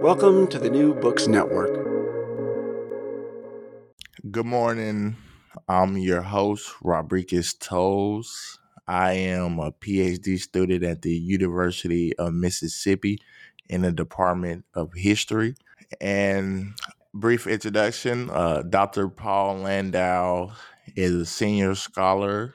Welcome to the New Books Network. Good morning. I'm your host, Robricus Toles. I am a PhD student at the University of Mississippi in the Department of History. And brief introduction, Dr. Paul Landau is a senior scholar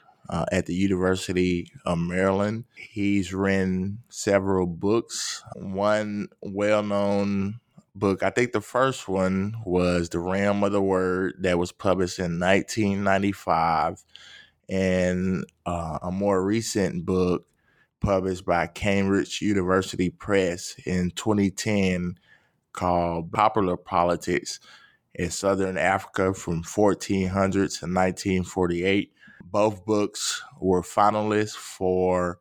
at the University of Maryland. He's written several books. One well-known book, I think the first one was The Realm of the Word, that was published in 1995, and a more recent book published by Cambridge University Press in 2010 called Popular Politics in Southern Africa from 1400 to 1948. Both books were finalists for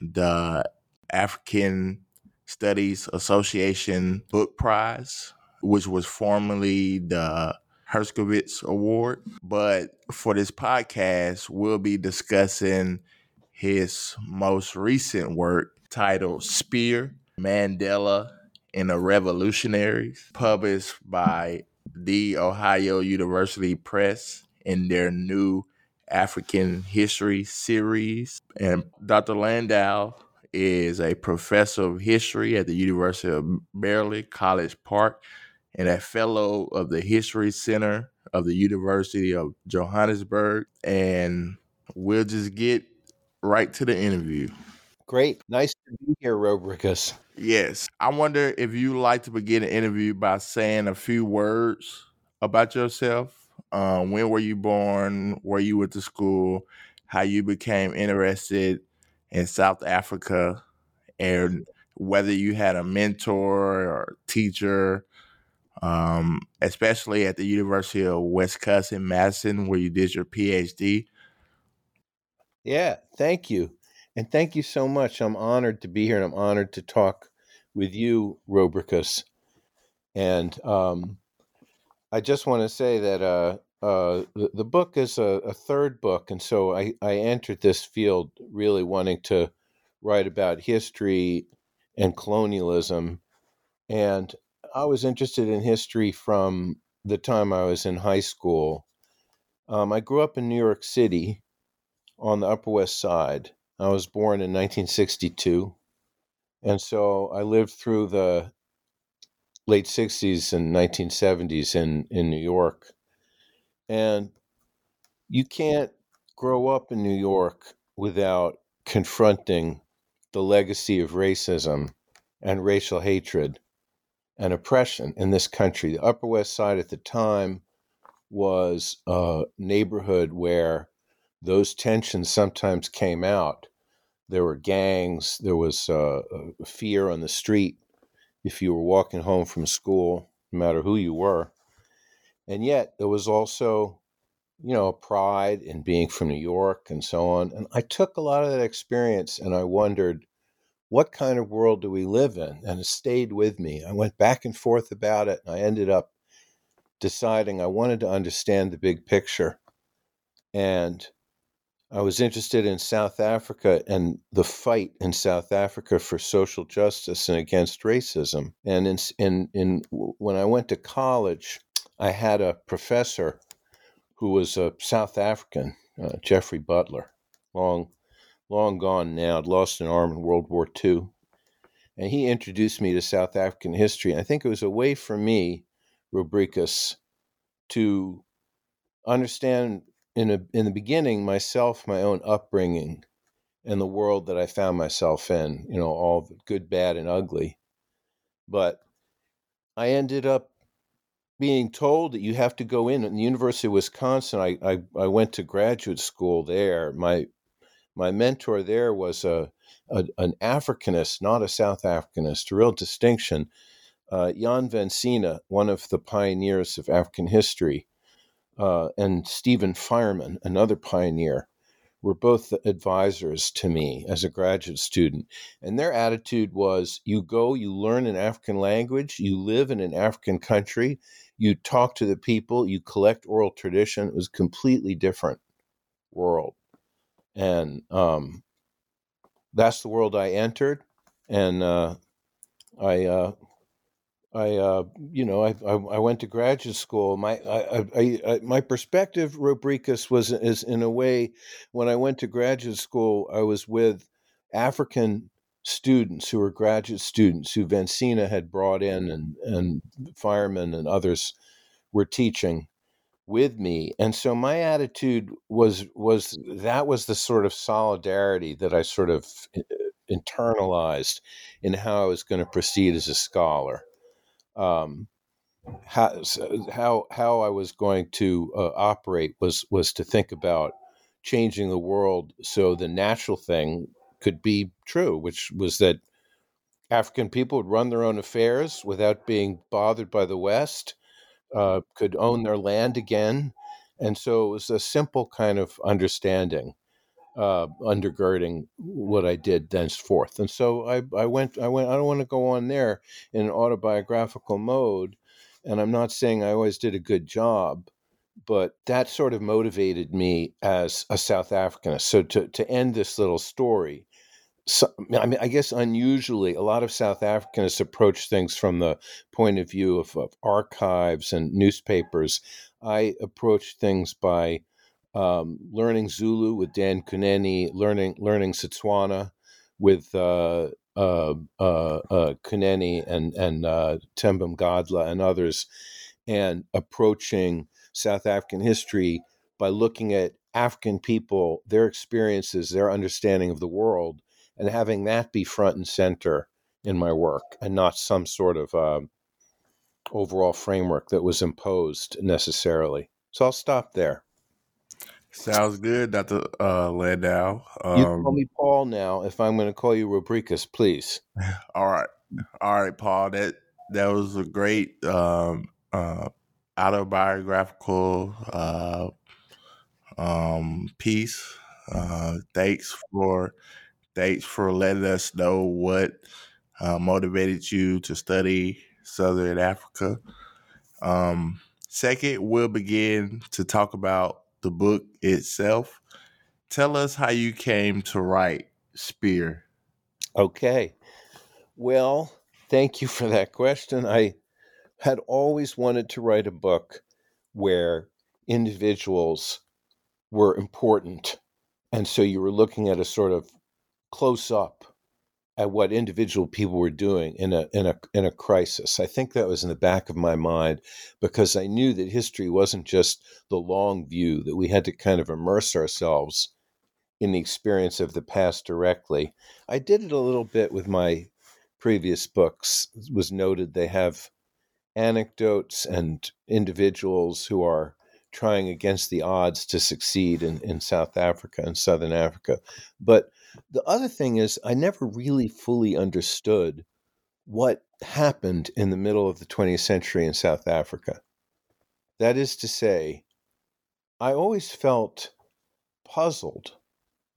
the African Studies Association Book Prize, which was formerly the Herskovits Award. But for this podcast, we'll be discussing his most recent work titled Spear, Mandela and the Revolutionaries, published by the Ohio University Press in their new African History series. And Dr. Landau is a professor of history at the University of Maryland, College Park, and a fellow of the History Center of the University of Johannesburg. And we'll just get right to the interview. Great. Nice to be here, Robricus. Yes. I wonder if you'd like to begin an interview by saying a few words about yourself. When were you born? Where you went to school? How you became interested in South Africa, and whether you had a mentor or teacher, especially at the University of Wisconsin, Madison, where you did your PhD. Yeah, thank you. And thank you so much. I'm honored to be here, and I'm honored to talk with you, Robricus. And I just want to say that the book is a third book, and so I entered this field really wanting to write about history and colonialism, and I was interested in history from the time I was in high school. I grew up in New York City on the Upper West Side. I was born in 1962, and so I lived through the late 60s and 1970s in New York. And you can't grow up in New York without confronting the legacy of racism and racial hatred and oppression in this country. The Upper West Side at the time was a neighborhood where those tensions sometimes came out. There were gangs, there was fear on the street if you were walking home from school, no matter who you were. And yet there was also, you know, a pride in being from New York and so on. And I took a lot of that experience and I wondered, what kind of world do we live in? And it stayed with me. I went back and forth about it, and I ended up deciding I wanted to understand the big picture. And I was interested in South Africa and the fight in South Africa for social justice and against racism. And when I went to college, I had a professor who was a South African, Jeffrey Butler, long gone now, had lost an arm in World War II. And he introduced me to South African history. And I think it was a way for me, Robricus, to understand in the beginning, myself, my own upbringing, and the world that I found myself in, you know, all good, bad, and ugly. But I ended up being told that you have to go in. At the University of Wisconsin, I went to graduate school there. My mentor there was an Africanist, not a South Africanist, a real distinction. Jan Vansina, one of the pioneers of African history, and Stephen Fireman, another pioneer, were both advisors to me as a graduate student. And their attitude was, you go, you learn an African language, you live in an African country, you talk to the people, you collect oral tradition. It was a completely different world. And that's the world I entered. And I went to graduate school. My perspective, Robricus, is in a way, when I went to graduate school, I was with African students who were graduate students who Vansina had brought in, and Fireman and others were teaching with me. And so my attitude was that was the sort of solidarity that I sort of internalized in how I was going to proceed as a scholar. How I was going to operate was to think about changing the world so the natural thing could be true, which was that African people would run their own affairs without being bothered by the West, could own their land again. And so it was a simple kind of understanding undergirding what I did thenceforth. And so I went, I don't want to go on there in an autobiographical mode. And I'm not saying I always did a good job, but that sort of motivated me as a South Africanist. So to end this little story, so, I mean, I guess unusually, a lot of South Africanists approach things from the point of view of archives and newspapers. I approach things by learning Zulu with Dan Kuneni, learning Setswana with Kuneni and Themba Godla and others, and approaching South African history by looking at African people, their experiences, their understanding of the world, and having that be front and center in my work, and not some sort of overall framework that was imposed necessarily. So I'll stop there. Sounds good, Dr. Landau. You call me Paul now. If I'm going to call you Robricus, please. All right, Paul. That was a great autobiographical piece. Thanks for letting us know what motivated you to study Southern Africa. Second, we'll begin to talk about the book itself. Tell us how you came to write Spear. Okay. Well, thank you for that question. I had always wanted to write a book where individuals were important. And so you were looking at a sort of close up at what individual people were doing in a crisis. I think that was in the back of my mind because I knew that history wasn't just the long view, that we had to kind of immerse ourselves in the experience of the past directly. I did it a little bit with my previous books. It was noted they have anecdotes and individuals who are trying against the odds to succeed in South Africa and Southern Africa. But the other thing is, I never really fully understood what happened in the middle of the 20th century in South Africa. That is to say, I always felt puzzled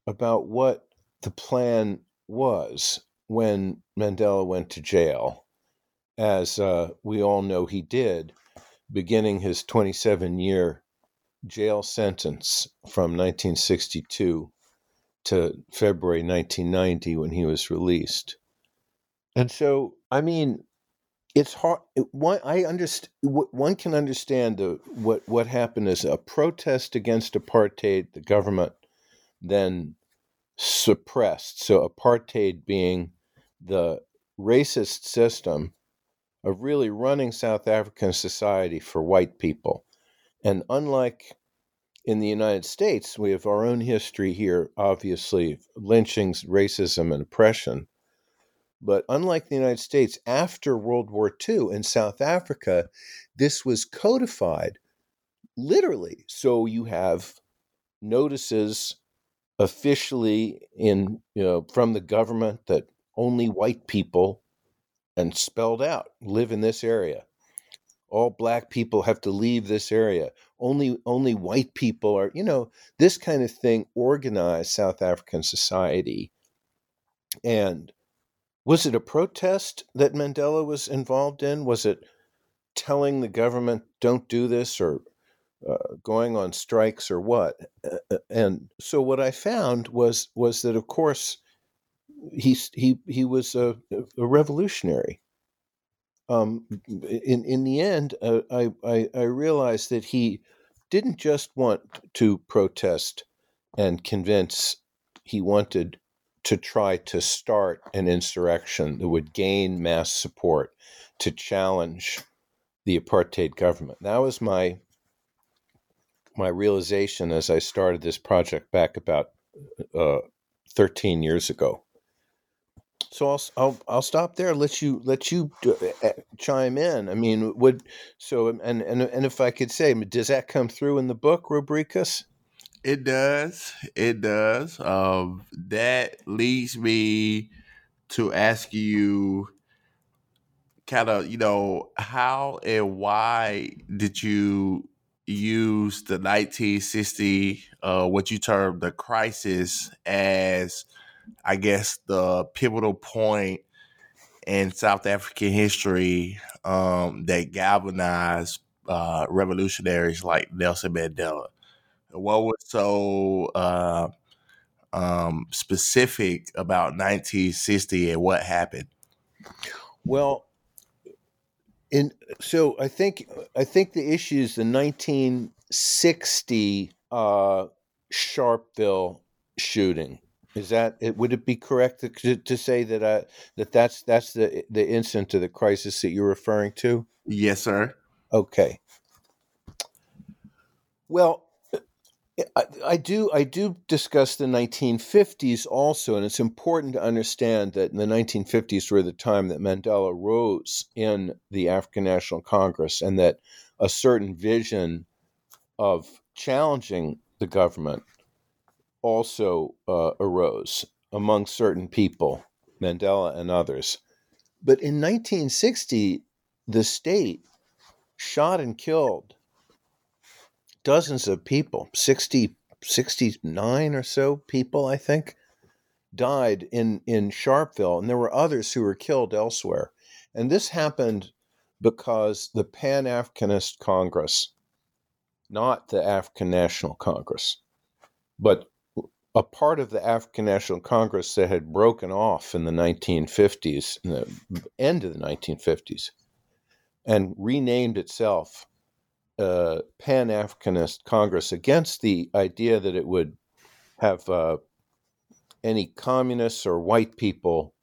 about what the plan was when Mandela went to jail, as we all know he did, beginning his 27-year jail sentence from 1962 to February 1990 when he was released. And so, I mean, it's hard. One can understand what happened as a protest against apartheid. The government then suppressed. So apartheid being the racist system of really running South African society for white people. And unlike in the United States, we have our own history here, obviously, lynchings, racism, and oppression. But unlike the United States, after World War II in South Africa, this was codified literally. So you have notices officially in, from the government that only white people, and spelled out, live in this area. All black people have to leave this area. Only white people are, this kind of thing organized South African society. And was it a protest that Mandela was involved in? Was it telling the government, don't do this, or going on strikes, or what? And so what I found was that, of course, he was a revolutionary. in the end, I realized that he didn't just want to protest and convince. He wanted to try to start an insurrection that would gain mass support to challenge the apartheid government. That was my realization as I started this project back about 13 years ago. So I'll stop there. Let you chime in. I mean, and if I could say, does that come through in the book, Robricus? It does. That leads me to ask you, kind of, how and why did you use the 1960, what you termed the crisis, as, I guess, the pivotal point in South African history that galvanized revolutionaries like Nelson Mandela? What was so specific about 1960 and what happened? Well, I think the issue is the 1960 Sharpeville shooting. Is that it? Would it be correct to say that that's the incident of the crisis that you're referring to? Yes, sir. Okay. Well, I do discuss the 1950s also, and it's important to understand that in the 1950s were the time that Mandela rose in the African National Congress, and that a certain vision of challenging the government also arose among certain people, Mandela and others. But in 1960, the state shot and killed dozens of people, 69 or so people, I think, died in Sharpeville. And there were others who were killed elsewhere. And this happened because the Pan Africanist Congress, not the African National Congress, but a part of the African National Congress that had broken off in the 1950s, in the end of the 1950s, and renamed itself Pan Africanist Congress, against the idea that it would have any communists or white people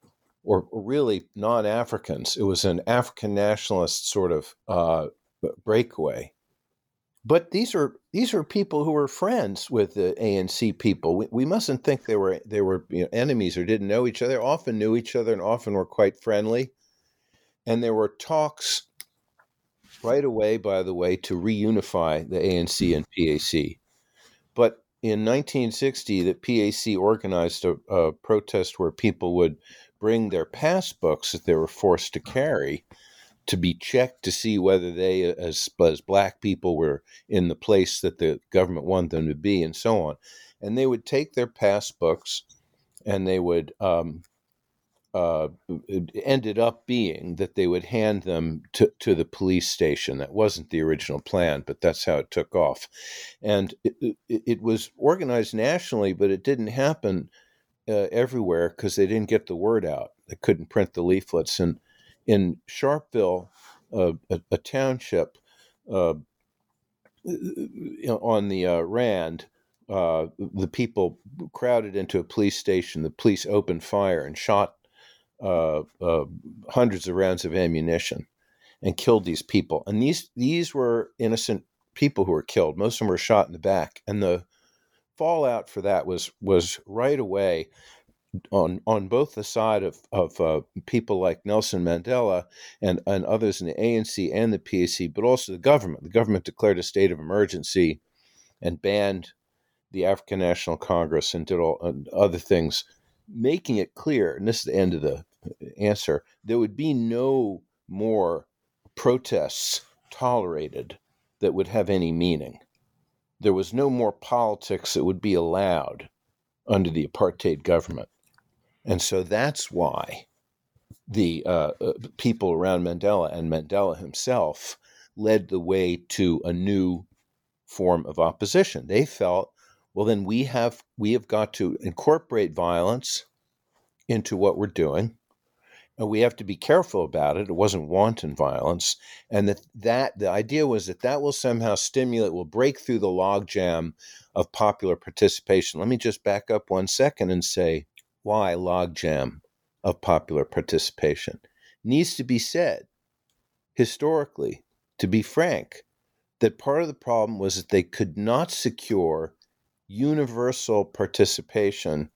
or really non-Africans. It was an African nationalist sort of breakaway. But these are people who were friends with the ANC people. We mustn't think they were enemies or didn't know each other. Often knew each other and often were quite friendly. And there were talks right away, by the way, to reunify the ANC and PAC. But in 1960, the PAC organized a protest where people would bring their passbooks that they were forced to carry to be checked to see whether they, as black people, were in the place that the government wanted them to be, and so on. And they would take their passbooks, and they would ended up being that they would hand them to the police station. That wasn't the original plan, but that's how it took off. And it was organized nationally, but it didn't happen everywhere because they didn't get the word out. They couldn't print the leaflets. And in Sharpeville, a township on the Rand, the people crowded into a police station. The police opened fire and shot hundreds of rounds of ammunition and killed these people. And these were innocent people who were killed. Most of them were shot in the back. And the fallout for that was right away on both the side of people like Nelson Mandela and others in the ANC and the PAC, but also the government. The government declared a state of emergency and banned the African National Congress and did all and other things, making it clear, and this is the end of the answer, there would be no more protests tolerated that would have any meaning. There was no more politics that would be allowed under the apartheid government. And so that's why the people around Mandela and Mandela himself led the way to a new form of opposition. They felt, well, then we have got to incorporate violence into what we're doing. we have to be careful about it. It wasn't wanton violence. And that the idea was that will somehow stimulate, will break through the logjam of popular participation. Let me just back up 1 second and say, why logjam of popular participation? Needs to be said, historically, to be frank, that part of the problem was that they could not secure universal participation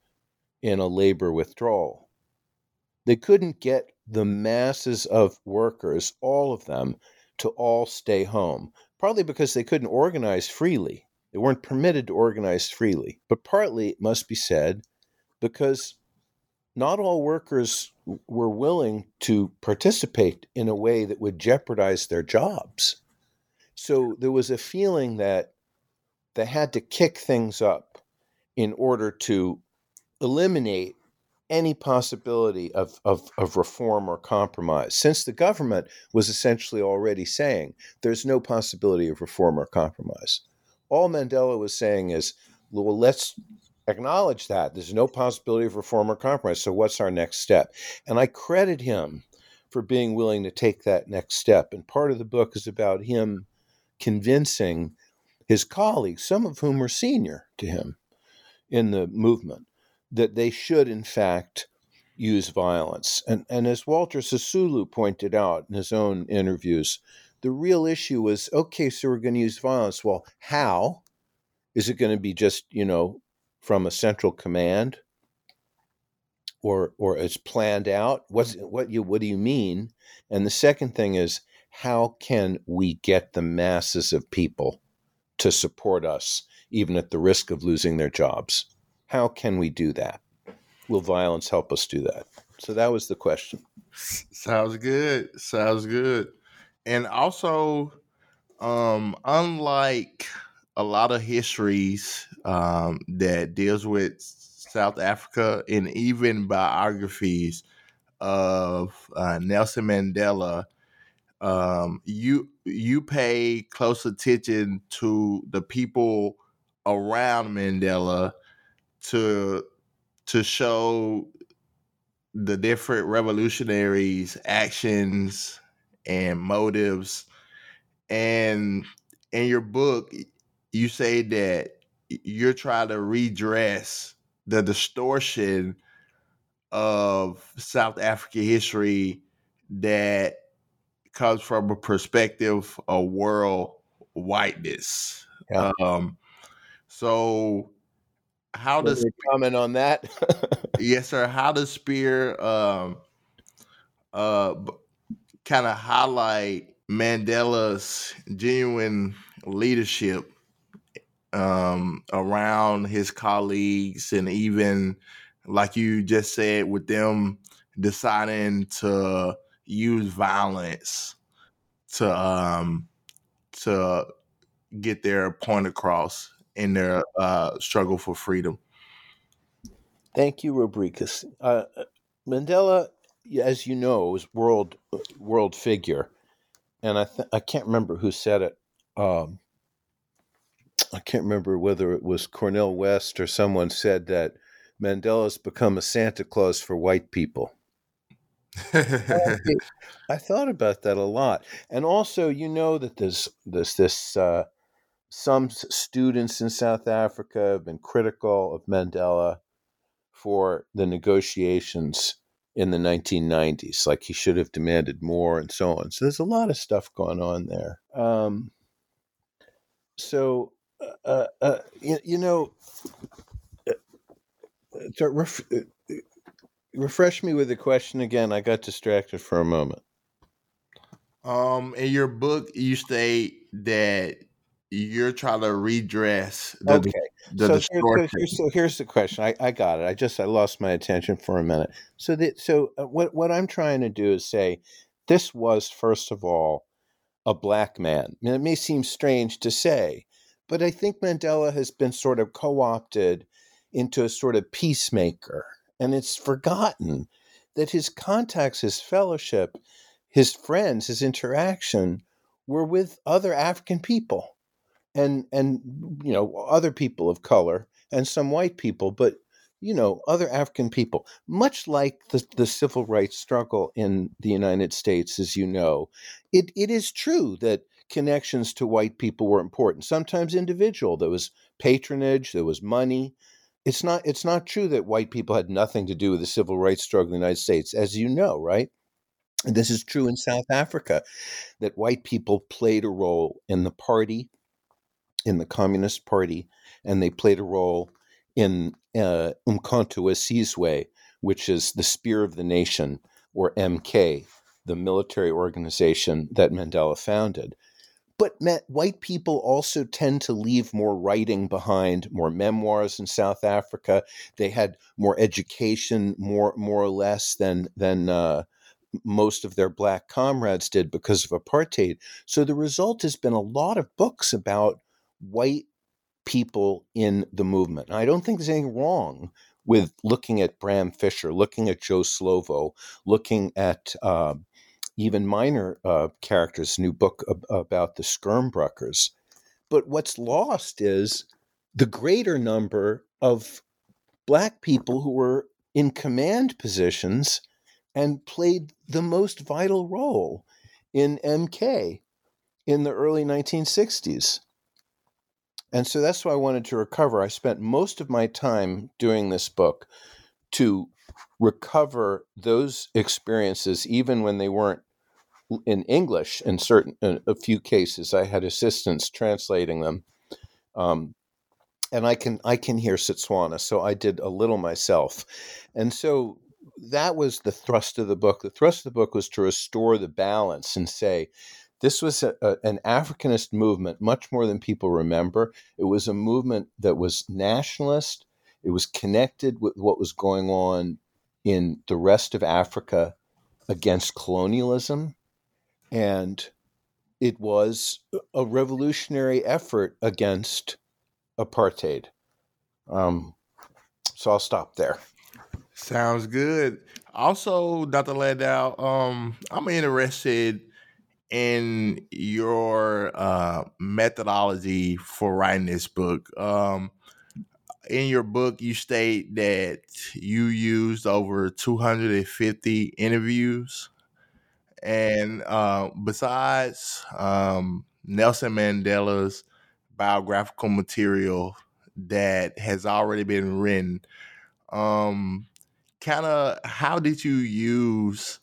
in a labor withdrawal. They couldn't get the masses of workers, all of them, to all stay home, partly because they couldn't organize freely. They weren't permitted to organize freely. But partly, it must be said, because not all workers were willing to participate in a way that would jeopardize their jobs. So there was a feeling that they had to kick things up in order to eliminate any possibility of reform or compromise, since the government was essentially already saying there's no possibility of reform or compromise. All Mandela was saying is, well, let's acknowledge that. There's no possibility of reform or compromise, so what's our next step? And I credit him for being willing to take that next step. And part of the book is about him convincing his colleagues, some of whom were senior to him in the movement, that they should, in fact, use violence. And as Walter Sisulu pointed out in his own interviews, the real issue was, okay, so we're going to use violence. Well, how? Is it going to be just, from a central command? Or it's planned out? What do you mean? And the second thing is, how can we get the masses of people to support us, even at the risk of losing their jobs? How can we do that? Will violence help us do that? So that was the question. Sounds good. And also, unlike a lot of histories that deals with South Africa and even biographies of Nelson Mandela, you pay close attention to the people around Mandela to show the different revolutionaries' actions and motives. And in your book, you say that you're trying to redress the distortion of South African history that comes from a perspective of world whiteness. Yeah. So how does comment on that? Yes, sir. How does Spear kind of highlight Mandela's genuine leadership around his colleagues, and even, like you just said, with them deciding to use violence to get their point across in their struggle for freedom? Thank you, Robricus. Mandela, as you know, is world figure, and I can't remember who said it. I can't remember whether it was Cornel West or someone said that Mandela's become a Santa Claus for white people. I thought about that a lot, and also that there's this. Some students in South Africa have been critical of Mandela for the negotiations in the 1990s, like he should have demanded more and so on. So there's a lot of stuff going on there. Refresh me with the question again. I got distracted for a moment. In your book, you state that you're trying to redress the distortion. So here's the question. I got it. I lost my attention for a minute. So what I'm trying to do is say, this was, first of all, a black man. Now, it may seem strange to say, but I think Mandela has been sort of co-opted into a sort of peacemaker. And it's forgotten that his contacts, his fellowship, his friends, his interaction were with other African people. And other people of color and some white people, but you know, other African people, much like the civil rights struggle in the United States, as you know. It is true that connections to white people were important, sometimes individual. There was patronage, there was money. It's not true that white people had nothing to do with the civil rights struggle in the United States, as you know, right? And this is true in South Africa, that white people played a role in the party, in the Communist Party, and they played a role in Umkhonto we Sizwe, which is the Spear of the Nation, or MK, the military organization that Mandela founded. But white people also tend to leave more writing behind, more memoirs in South Africa. They had more education, more or less, than most of their black comrades did because of apartheid. So the result has been a lot of books about white people in the movement. And I don't think there's anything wrong with looking at Bram Fisher, looking at Joe Slovo, looking at even minor characters, new book about the Skirmbruckers. But what's lost is the greater number of black people who were in command positions and played the most vital role in MK in the early 1960s. And so that's why I wanted to recover. I spent most of my time doing this book to recover those experiences, even when they weren't in English. In a few cases, I had assistants translating them, and I can hear Setswana, so I did a little myself. And so that was the thrust of the book. The thrust of the book was to restore the balance and say, this was an Africanist movement, much more than people remember. It was a movement that was nationalist. It was connected with what was going on in the rest of Africa against colonialism. And it was a revolutionary effort against apartheid. So I'll stop there. Sounds good. Also, Dr. Landau, I'm interested in your methodology for writing this book. In your book, you state that you used over 250 interviews. And besides Nelson Mandela's biographical material that has already been written, how did you use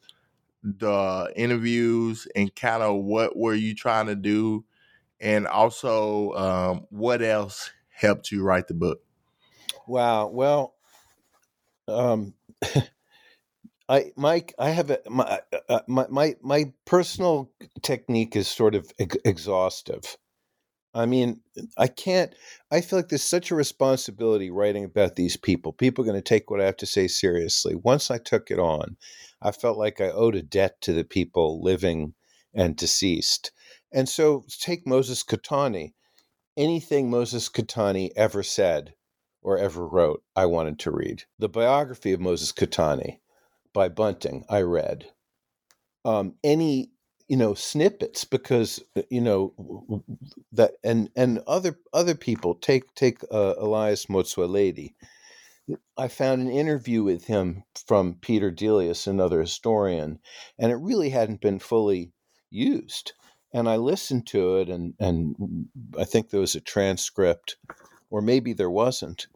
the interviews, and kind of what were you trying to do, and also what else helped you write the book? Wow. Well, my personal technique is sort of exhaustive. I mean, I feel like there's such a responsibility writing about these people. People are going to take what I have to say seriously. Once I took it on, I felt like I owed a debt to the people living and deceased. And so take Moses Kotane. Anything Moses Kotane ever said or ever wrote, I wanted to read. The biography of Moses Kotane by Bunting, I read. Any snippets, because that and other people take Elias Motsoaledi. I found an interview with him from Peter Delius, another historian, and it really hadn't been fully used. And I listened to it, and I think there was a transcript, or maybe there wasn't.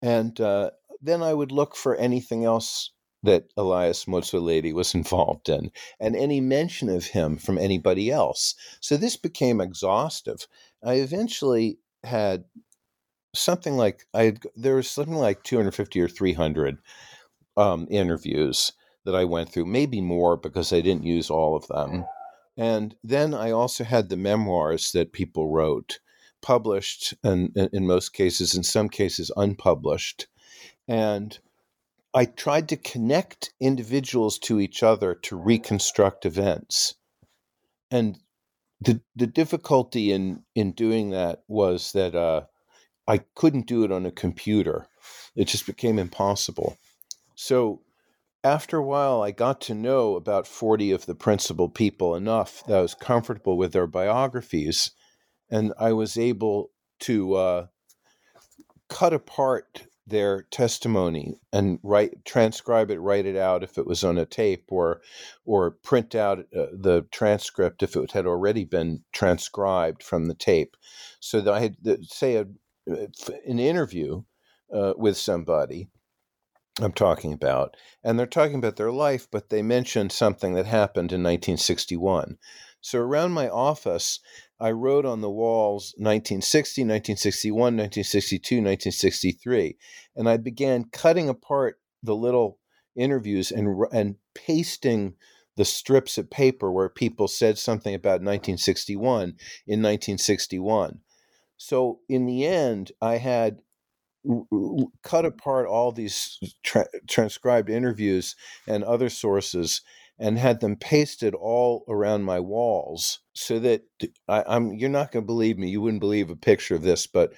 And then I would look for anything else that Elias Motsoaledi was involved in, and any mention of him from anybody else. So this became exhaustive. I eventually had something like 250 or 300 interviews that I went through, maybe more because I didn't use all of them. And then I also had the memoirs that people wrote, published, and in most cases, in some cases, unpublished. And I tried to connect individuals to each other to reconstruct events. And the difficulty in doing that was that I couldn't do it on a computer. It just became impossible. So after a while, I got to know about 40 of the principal people enough that I was comfortable with their biographies. And I was able to cut apart their testimony and transcribe it, write it out if it was on a tape, or print out the transcript if it had already been transcribed from the tape. So that I had, say, an interview with somebody I'm talking about, and they're talking about their life, but they mentioned something that happened in 1961. So around my office, I wrote on the walls 1960, 1961, 1962, 1963, and I began cutting apart the little interviews and pasting the strips of paper where people said something about 1961 in 1961. So in the end, I had cut apart all these transcribed interviews and other sources and had them pasted all around my walls, so that you're not going to believe me. You wouldn't believe a picture of this, but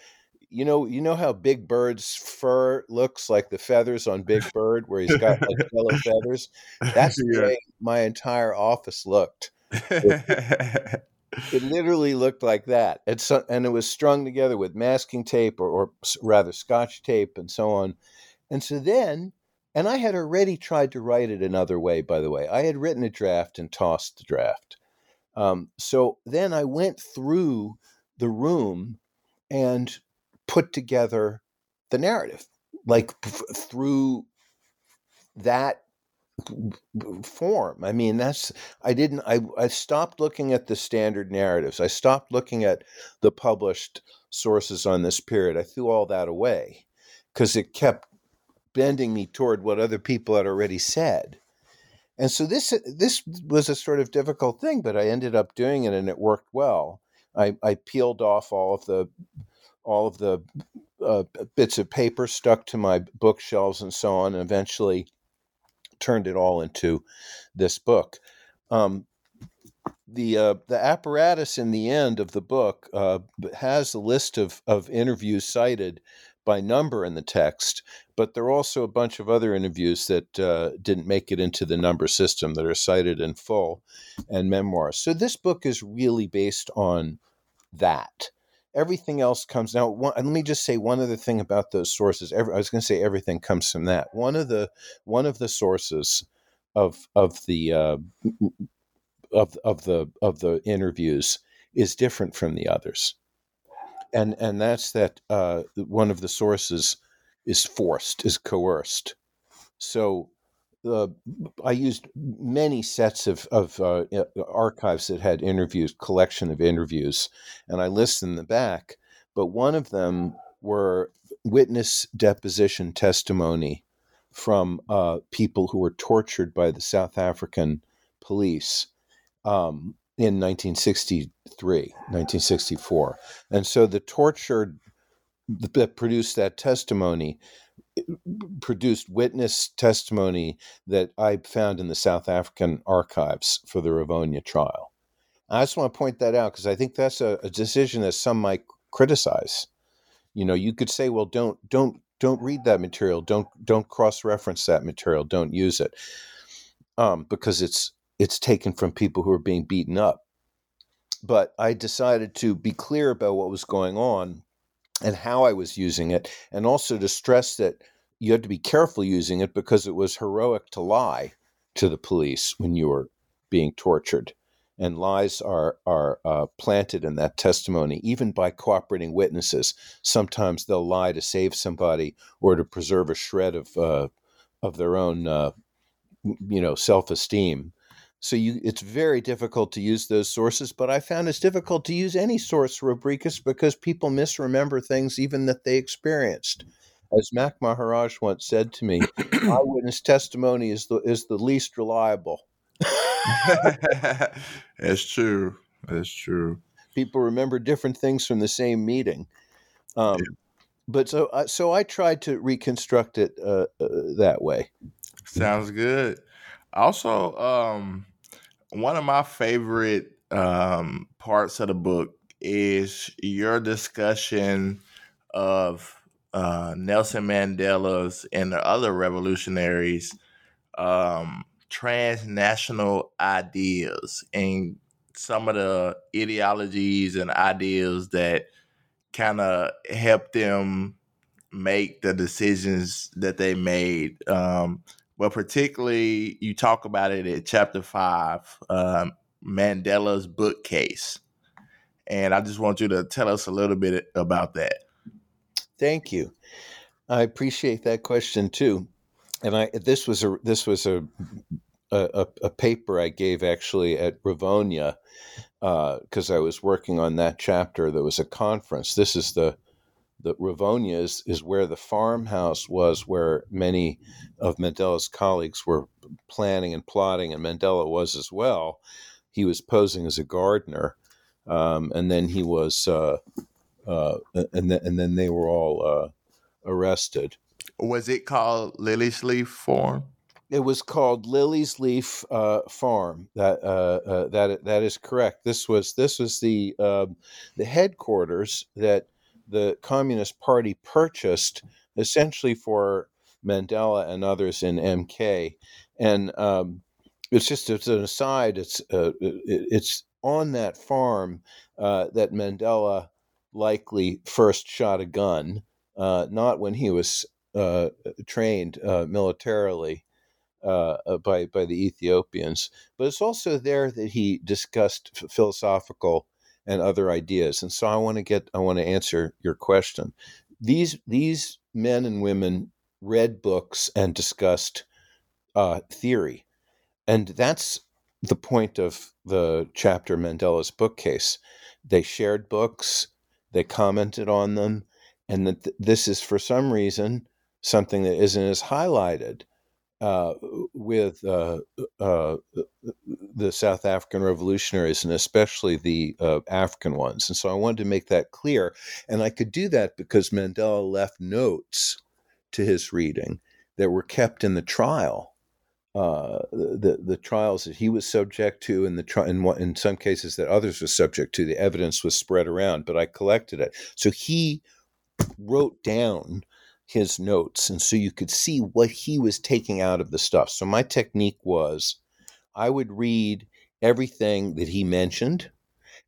you know how Big Bird's fur looks like the feathers on Big Bird, where he's got like yellow feathers. That's the way my entire office looked. It literally looked like that. And it was strung together with masking tape or rather Scotch tape and so on. And so then, and I had already tried to write it another way, by the way. I had written a draft and tossed the draft. So then I went through the room and put together the narrative, like through that form. I mean, I stopped looking at the standard narratives. I stopped looking at the published sources on this period. I threw all that away because it kept bending me toward what other people had already said. And so this was a sort of difficult thing, but I ended up doing it and it worked well. I peeled off all of the bits of paper stuck to my bookshelves and so on, and eventually turned it all into this book. The apparatus in the end of the book has a list of interviews cited by number in the text, but there are also a bunch of other interviews that didn't make it into the number system that are cited in full and memoirs. So this book is really based on that. Everything else comes now. Let me just say one other thing about those sources. I was going to say everything comes from that. One of the sources of the interviews is different from the others, and that's that one of the sources is forced, is coerced. So I used many sets of archives that had interviews, collection of interviews, and I listed them back. But one of them were witness deposition testimony from people who were tortured by the South African police in 1963, 1964. And so the torture that produced that testimony produced witness testimony that I found in the South African archives for the Rivonia trial. I just want to point that out because I think that's a decision that some might criticize. You know, you could say, well, don't read that material. Don't cross-reference that material. Don't use it because it's taken from people who are being beaten up. But I decided to be clear about what was going on and how I was using it, and also to stress that you had to be careful using it because it was heroic to lie to the police when you were being tortured. And lies are planted in that testimony, even by cooperating witnesses. Sometimes they'll lie to save somebody or to preserve a shred of their own, self-esteem. So it's very difficult to use those sources, but I found it's difficult to use any source, Robricus, because people misremember things even that they experienced. As Mac Maharaj once said to me, eyewitness testimony is the least reliable. That's true. That's true. People remember different things from the same meeting. Yeah. But so I tried to reconstruct it that way. Sounds good. Also, one of my favorite parts of the book is your discussion of Nelson Mandela's and the other revolutionaries' transnational ideas and some of the ideologies and ideas that kind of helped them make the decisions that they made. But particularly, you talk about it at Chapter 5, Mandela's bookcase. And I just want you to tell us a little bit about that. Thank you. I appreciate that question, too. And this was a paper I gave actually at Rivonia because I was working on that chapter. There was a conference. This is the Rivonia is where the farmhouse was, where many of Mandela's colleagues were planning and plotting, and Mandela was as well. He was posing as a gardener, and then he was, and then they were all arrested. Was it called Lily's Leaf Farm? It was called Lily's Leaf Farm. That is correct. This was the headquarters that the Communist Party purchased essentially for Mandela and others in MK. And it's an aside. It's on that farm that Mandela likely first shot a gun, not when he was trained militarily by the Ethiopians, but it's also there that he discussed philosophical and other ideas. And so I want to answer your question. These men and women read books and discussed theory. And that's the point of the chapter Mandela's bookcase. They shared books, they commented on them, and that this is for some reason something that isn't as highlighted with the South African revolutionaries, and especially the African ones. And so I wanted to make that clear. And I could do that because Mandela left notes to his reading that were kept in the trial, the trials that he was subject to, and in some cases that others were subject to. The evidence was spread around, but I collected it. So he wrote down his notes, and so you could see what he was taking out of the stuff. So my technique was I would read everything that he mentioned,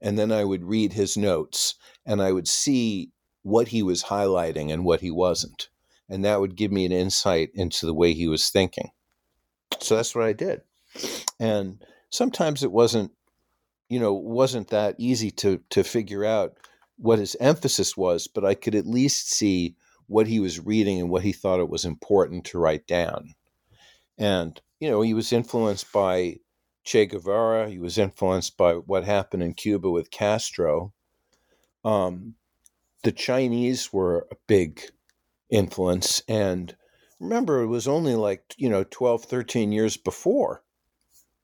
and then I would read his notes, and I would see what he was highlighting and what he wasn't. And that would give me an insight into the way he was thinking. So that's what I did. And sometimes it wasn't that easy to figure out what his emphasis was, but I could at least see what he was reading and what he thought it was important to write down. And, he was influenced by Che Guevara. He was influenced by what happened in Cuba with Castro. The Chinese were a big influence. And remember, it was only 12 years before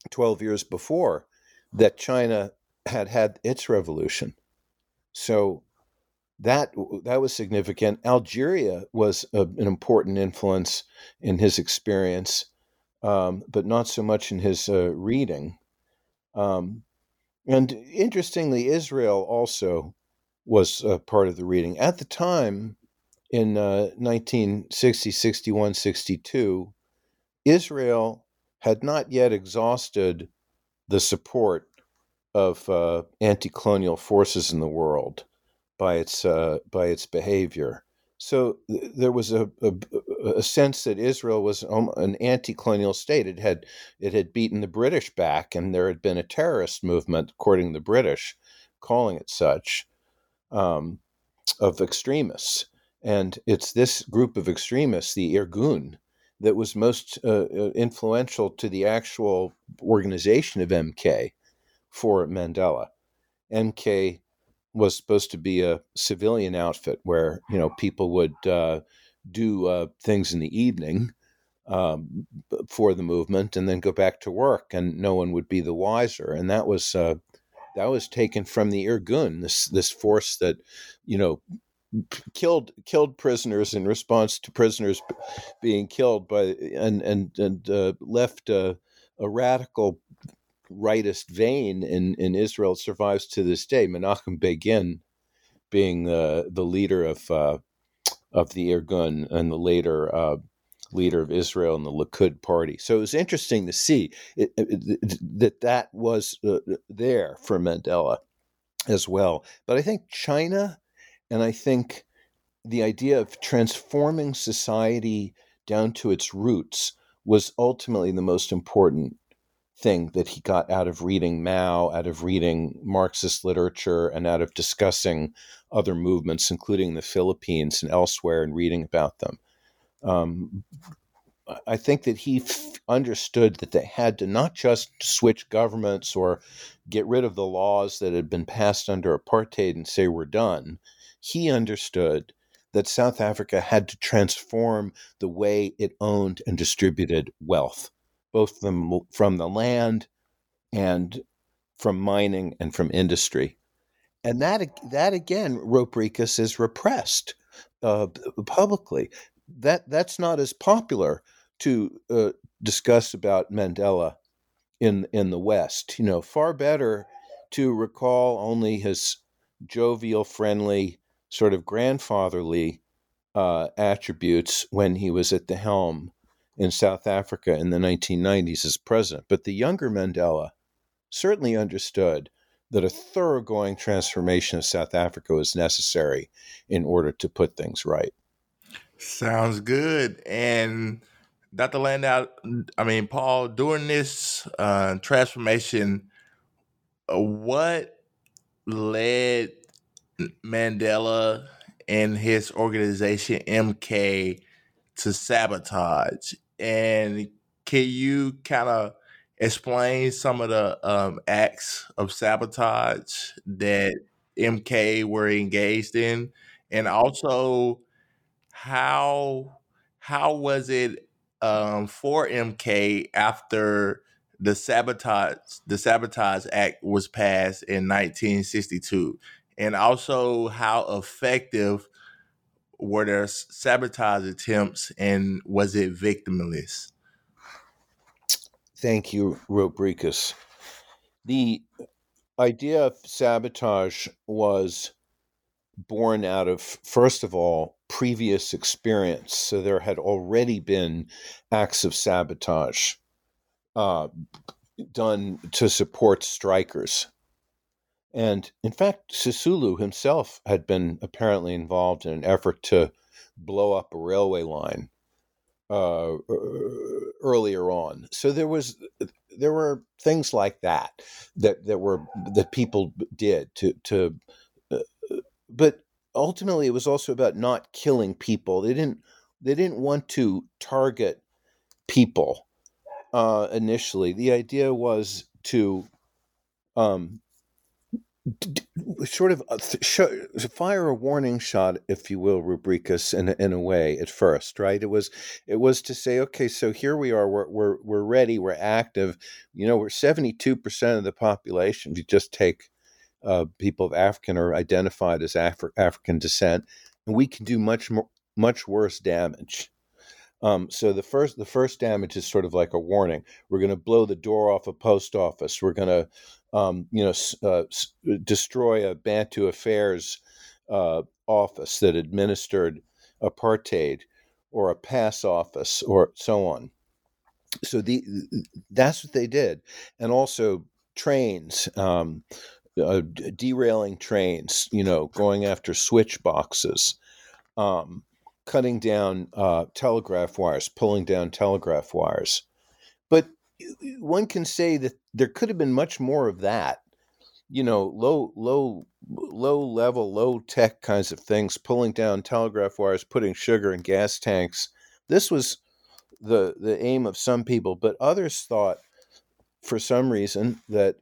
that China had its revolution. So that was significant. Algeria was an important influence in his experience, but not so much in his reading. And interestingly, Israel also was part of the reading. At the time, in 1960, 61, 62, Israel had not yet exhausted the support of anti-colonial forces in the world by its behavior. So there was a sense that Israel was an anti-colonial state. It had beaten the British back, and there had been a terrorist movement, according to the British, calling it such, of extremists. And it's this group of extremists, the Irgun, that was most influential to the actual organization of MK for Mandela. MK was supposed to be a civilian outfit where, people would do things in the evening for the movement and then go back to work, and no one would be the wiser. And that was taken from the Irgun, this force that, killed prisoners in response to prisoners being killed by, and left a radical rightist vein in Israel. It survives to this day. Menachem Begin being the leader of the Irgun and the later leader of Israel and the Likud party. So it was interesting to see that was there for Mandela as well. But I think China, and I think the idea of transforming society down to its roots was ultimately the most important thing that he got out of reading Mao, out of reading Marxist literature, and out of discussing other movements, including the Philippines and elsewhere, and reading about them. I think that he understood that they had to not just switch governments or get rid of the laws that had been passed under apartheid and say we're done. He understood that South Africa had to transform the way it owned and distributed wealth, both from the land and from mining and from industry. And that again, Robricus is repressed publicly. That's not as popular to discuss about Mandela in the West. You know, far better to recall only his jovial, friendly, sort of grandfatherly attributes when he was at the helm in South Africa in the 1990s as president. But the younger Mandela certainly understood that a thoroughgoing transformation of South Africa was necessary in order to put things right. Sounds good. And Dr. Landau, Paul, during this transformation, what led Mandela and his organization, MK, to sabotage? And can you kind of explain some of the acts of sabotage that MK were engaged in? And also, how was it for MK after the Sabotage Act was passed in 1962? And also, how effective were their sabotage attempts, and was it victimless? Thank you, Robricus. The idea of sabotage was born out of, first of all, previous experience. So there had already been acts of sabotage done to support strikers. And in fact, Sisulu himself had been apparently involved in an effort to blow up a railway line earlier on. So there were things like that people did but ultimately it was also about not killing people. They didn't want to target people initially. The idea was to fire a warning shot, if you will, Robricus, in a way at first, right? It was to say, okay, so here we are, we're ready, we're active. You know, we're 72% of the population. If you just take people of African or identified as African descent, and we can do much worse damage. So the first damage is sort of like a warning. We're going to blow the door off a post office. We're going to destroy a Bantu Affairs office that administered apartheid, or a pass office, or so on. So that's what they did. And also trains, derailing trains, going after switch boxes, cutting down telegraph wires, pulling down telegraph wires. But one can say that there could have been much more of that, low level, low tech kinds of things, pulling down telegraph wires, putting sugar in gas tanks. This was the aim of some people, but others thought for some reason that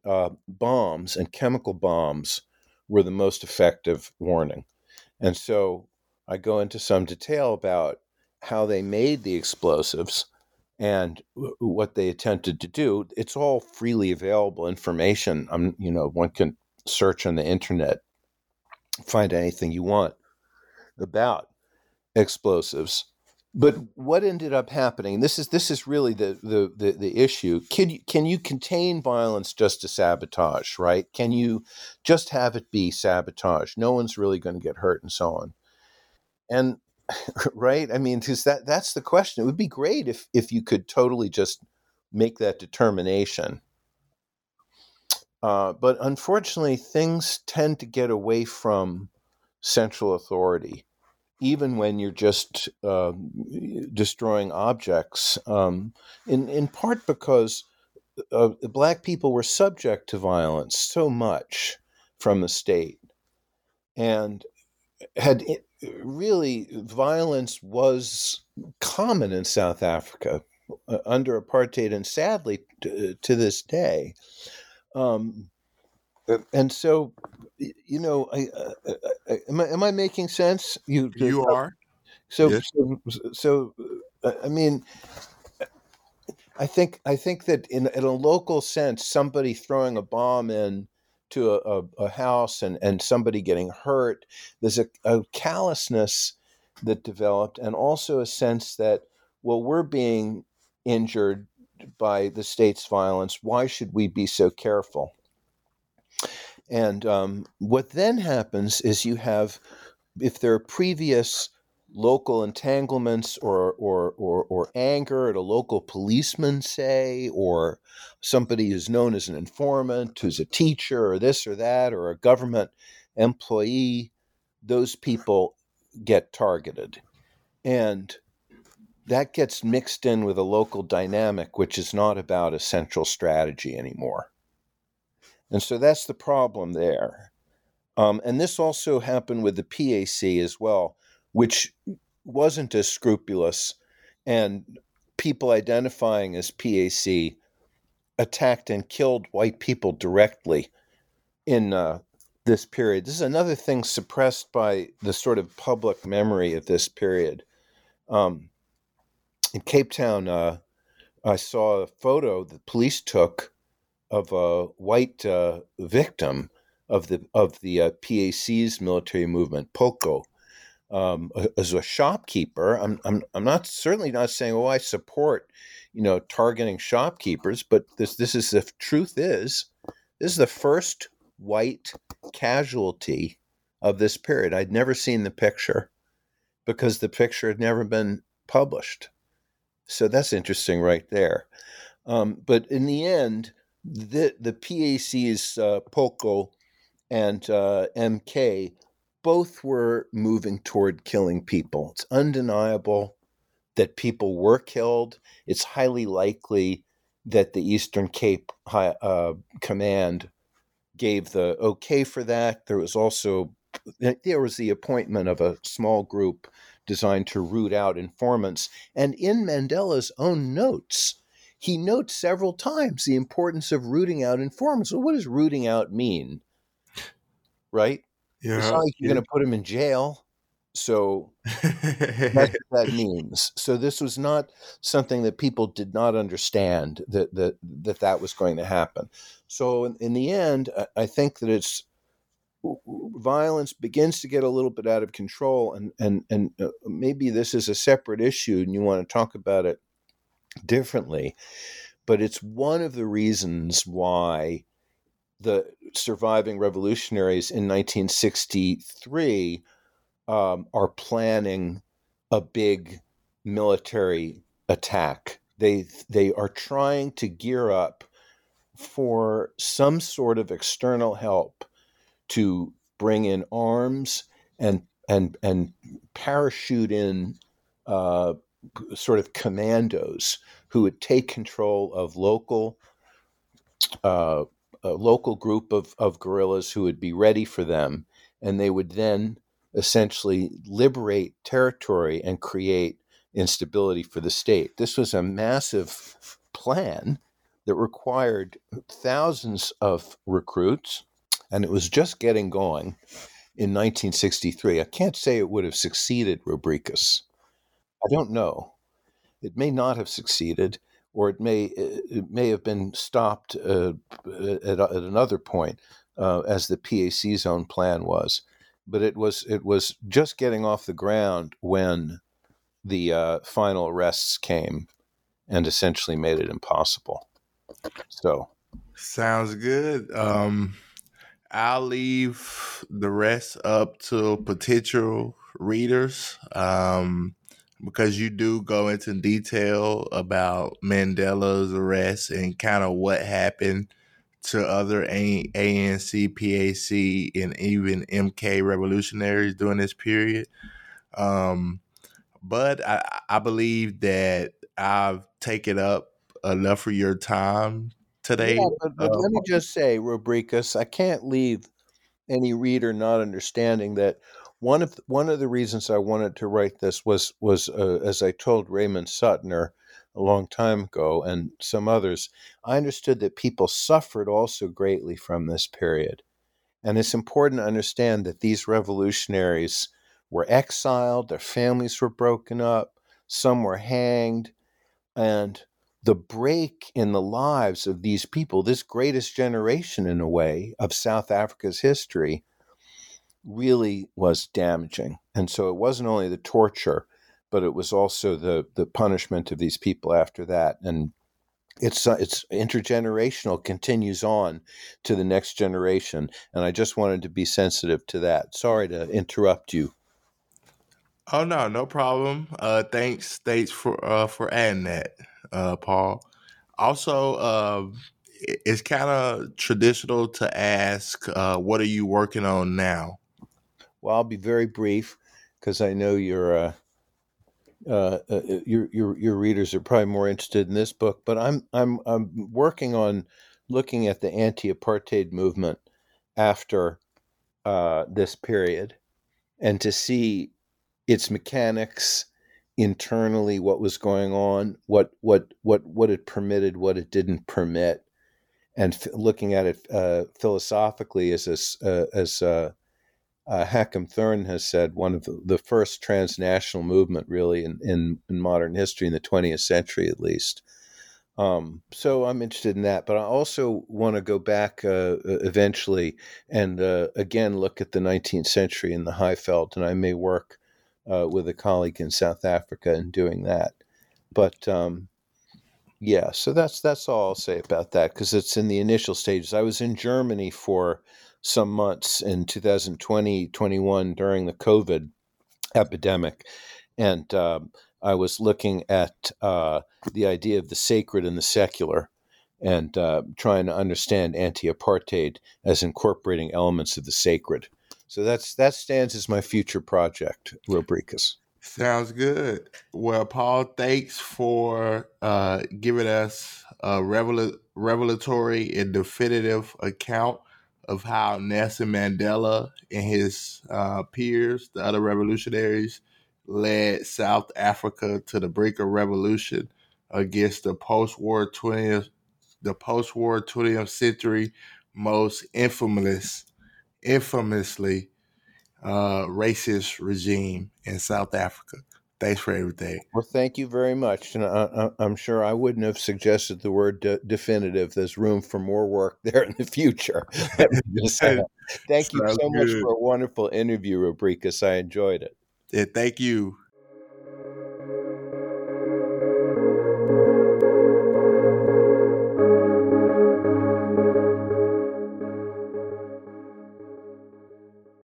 bombs and chemical bombs were the most effective warning. And so I go into some detail about how they made the explosives and what they attempted to do. It's all freely available information. One can search on the internet, find anything you want about explosives. But what ended up happening, this is really the issue. Can you contain violence just to sabotage, right? Can you just have it be sabotage? No one's really going to get hurt and so on. And right? Because that's the question. It would be great if you could totally just make that determination. But unfortunately, things tend to get away from central authority even when you're just destroying objects, in part because Black people were subject to violence so much from the state, and really violence was common in South Africa under apartheid, and sadly to this day. And so, you know, am I making sense? You are. So, yes. I mean, I think that in a local sense, somebody throwing a bomb into a house and somebody getting hurt, there's a callousness that developed, and also a sense that, well, we're being injured by the state's violence. Why should we be so careful? And what then happens is you have, if there are previous local entanglements or anger at a local policeman, say, or somebody who's known as an informant, who's a teacher or this or that, or a government employee, those people get targeted. And that gets mixed in with a local dynamic, which is not about a central strategy anymore. And so that's the problem there. And this also happened with the PAC as well, which wasn't as scrupulous. And people identifying as PAC attacked and killed white people directly in this period. This is another thing suppressed by the sort of public memory of this period. In Cape Town, I saw a photo the police took of a white victim of the PAC's military movement, Polko, as a shopkeeper. I'm certainly not saying, I support, targeting shopkeepers, but this is the truth. This is the first white casualty of this period. I'd never seen the picture because the picture had never been published. So that's interesting right there. But in the end, the PAC's Polko and MK both were moving toward killing people. It's undeniable that people were killed. It's highly likely that the Eastern Cape Command gave the okay for that. There was the appointment of a small group designed to root out informants. And in Mandela's own notes, he notes several times the importance of rooting out informants. Well, what does rooting out mean? Right? Yeah. It's not like you're going to put him in jail. So that's what that means. So this was not something that people did not understand, that was going to happen. So in the end, I think that it's violence begins to get a little bit out of control. And maybe this is a separate issue and you want to talk about it differently, but it's one of the reasons why the surviving revolutionaries in 1963 are planning a big military attack. They are trying to gear up for some sort of external help to bring in arms and parachute in sort of commandos who would take control of a local group of guerrillas who would be ready for them. And they would then essentially liberate territory and create instability for the state. This was a massive plan that required thousands of recruits, and it was just getting going in 1963. I can't say it would have succeeded, Robricus. I don't know. It may not have succeeded, or it may have been stopped at another point, as the PAC's own plan was. But it was just getting off the ground when the final arrests came, and essentially made it impossible. So, sounds good. I'll leave the rest up to potential readers. Because you do go into detail about Mandela's arrest and kind of what happened to other ANC, PAC, and even MK revolutionaries during this period. But I believe that I've taken up enough for your time today. Yeah, but let me just say, Robricus, I can't leave any reader not understanding that one of the reasons I wanted to write this was as I told Raymond Suttner a long time ago and some others, I understood that people suffered also greatly from this period. And it's important to understand that these revolutionaries were exiled, their families were broken up, some were hanged, and the break in the lives of these people, this greatest generation in a way of South Africa's history, really was damaging. And so it wasn't only the torture, but it was also the punishment of these people after that. And it's intergenerational, continues on to the next generation. And I just wanted to be sensitive to that. Sorry to interrupt you. Oh, no problem. Thanks for adding that, Paul. Also, it's kind of traditional to ask, what are you working on now? Well, I'll be very brief because I know your readers are probably more interested in this book. But I'm working on looking at the anti-apartheid movement after this period, and to see its mechanics internally, what was going on, what it permitted, what it didn't permit, and looking at it philosophically as Hakim Thurn has said, one of the first transnational movement really in modern history, in the 20th century at least. So I'm interested in that, but I also want to go back eventually and again look at the 19th century in the Highveld, and I may work with a colleague in South Africa in doing that. But yeah, so that's all I'll say about that because it's in the initial stages. I was in Germany for some months in 2020-21 during the COVID epidemic, and I was looking at the idea of the sacred and the secular, and trying to understand anti-apartheid as incorporating elements of the sacred. So that stands as my future project, Robricus. Sounds good. Well, Paul, thanks for giving us a revelatory and definitive account of how Nelson Mandela and his peers, the other revolutionaries, led South Africa to the brink of revolution against the post-war 20th century most infamously racist regime in South Africa. Thanks for everything. Well, thank you very much. And I'm sure I wouldn't have suggested the word definitive. There's room for more work there in the future. Thank you so much for a wonderful interview, Robricus. I enjoyed it. Yeah, thank you.